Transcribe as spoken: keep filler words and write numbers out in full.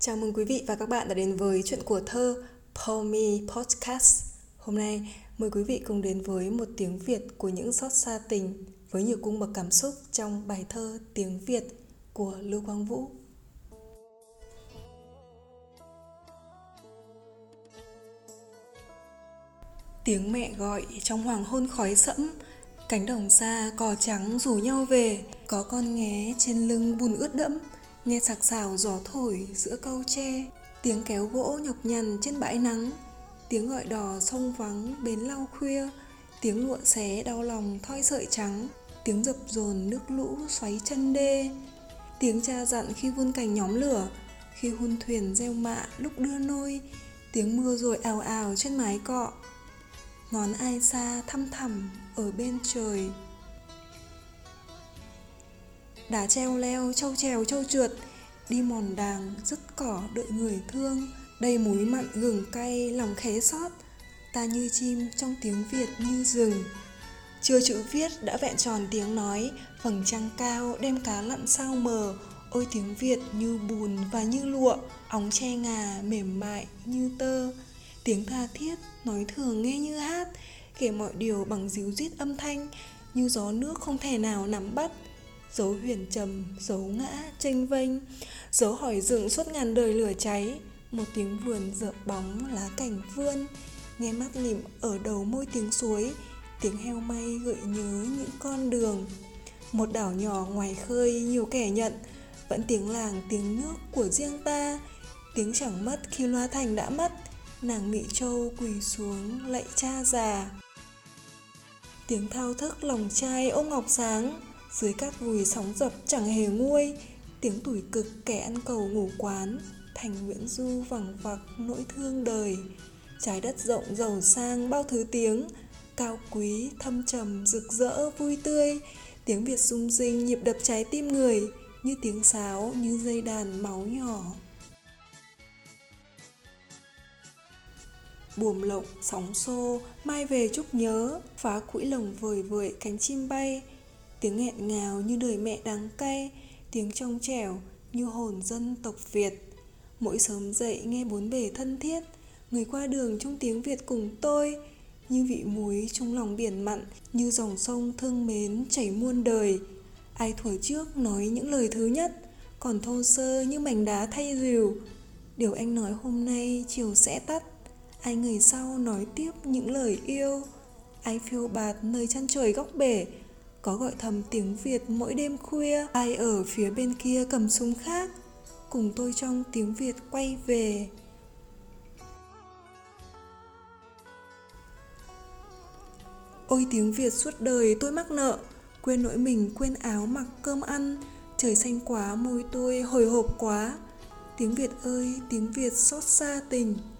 Chào mừng quý vị và các bạn đã đến với chuyện của thơ For Me Podcast. Hôm nay mời quý vị cùng đến với một tiếng Việt của những xót xa tình với nhiều cung bậc cảm xúc trong bài thơ Tiếng Việt của Lưu Quang Vũ. Tiếng mẹ gọi trong hoàng hôn khói sẫm, cánh đồng xa cò trắng rủ nhau về, có con nghé trên lưng bùn ướt đẫm, nghe sạc xào gió thổi giữa câu tre. Tiếng kéo gỗ nhọc nhằn trên bãi nắng, tiếng gọi đò sông vắng bến lau khuya, tiếng lụa xé đau lòng thoi sợi trắng, tiếng dập dồn nước lũ xoáy chân đê, tiếng cha dặn khi vun cành nhóm lửa, khi hun thuyền gieo mạ lúc đưa nôi, tiếng mưa rồi ào ào trên mái cọ, ngón ai xa thăm thẳm ở bên trời. Đá treo leo, trâu trèo, trâu trượt, đi mòn đàng, dứt cỏ đợi người thương, đầy muối mặn gừng cay, lòng khé xót, ta như chim trong tiếng Việt như rừng. Chưa chữ viết đã vẹn tròn tiếng nói, vầng trăng cao, đem cá lặn sao mờ, ôi tiếng Việt như bùn và như lụa, óng tre ngà, mềm mại như tơ. Tiếng tha thiết, nói thường nghe như hát, kể mọi điều bằng díu dít âm thanh, như gió nước không thể nào nắm bắt. Dấu huyền trầm, dấu ngã, chênh vênh, dấu hỏi rừng suốt ngàn đời lửa cháy. Một tiếng vườn rợp bóng lá cảnh vươn, nghe mắt lịm ở đầu môi tiếng suối, tiếng heo may gợi nhớ những con đường. Một đảo nhỏ ngoài khơi nhiều kẻ nhận, vẫn tiếng làng tiếng nước của riêng ta. Tiếng chẳng mất khi loa thành đã mất, nàng Mỹ Châu quỳ xuống lạy cha già. Tiếng thao thức lòng trai ôm ngọc sáng, dưới cát vùi sóng dập chẳng hề nguôi, tiếng tủi cực kẻ ăn cầu ngủ quán, thành Nguyễn Du vằng vặc nỗi thương đời. Trái đất rộng giàu sang bao thứ tiếng, cao quý, thâm trầm, rực rỡ, vui tươi. Tiếng Việt rung rinh nhịp đập trái tim người, như tiếng sáo, như dây đàn máu nhỏ. Buồm lộng, sóng xô, mai về chúc nhớ, phá cũi lồng vời vợi cánh chim bay. Tiếng nghẹn ngào như đời mẹ đắng cay, tiếng trong trẻo như hồn dân tộc Việt. Mỗi sớm dậy nghe bốn bề thân thiết, người qua đường trong tiếng Việt cùng tôi, như vị muối trong lòng biển mặn, như dòng sông thương mến chảy muôn đời. Ai thuở trước nói những lời thứ nhất, còn thô sơ như mảnh đá thay rìu. Điều anh nói hôm nay chiều sẽ tắt, ai ngày sau nói tiếp những lời yêu. Ai phiêu bạt nơi chân trời góc bể, có gọi thầm tiếng Việt mỗi đêm khuya. Ai ở phía bên kia cầm súng khác, cùng tôi trong tiếng Việt quay về. Ôi tiếng Việt suốt đời tôi mắc nợ, quên nỗi mình quên áo mặc cơm ăn. Trời xanh quá môi tôi hồi hộp quá, tiếng Việt ơi tiếng Việt xót xa tình.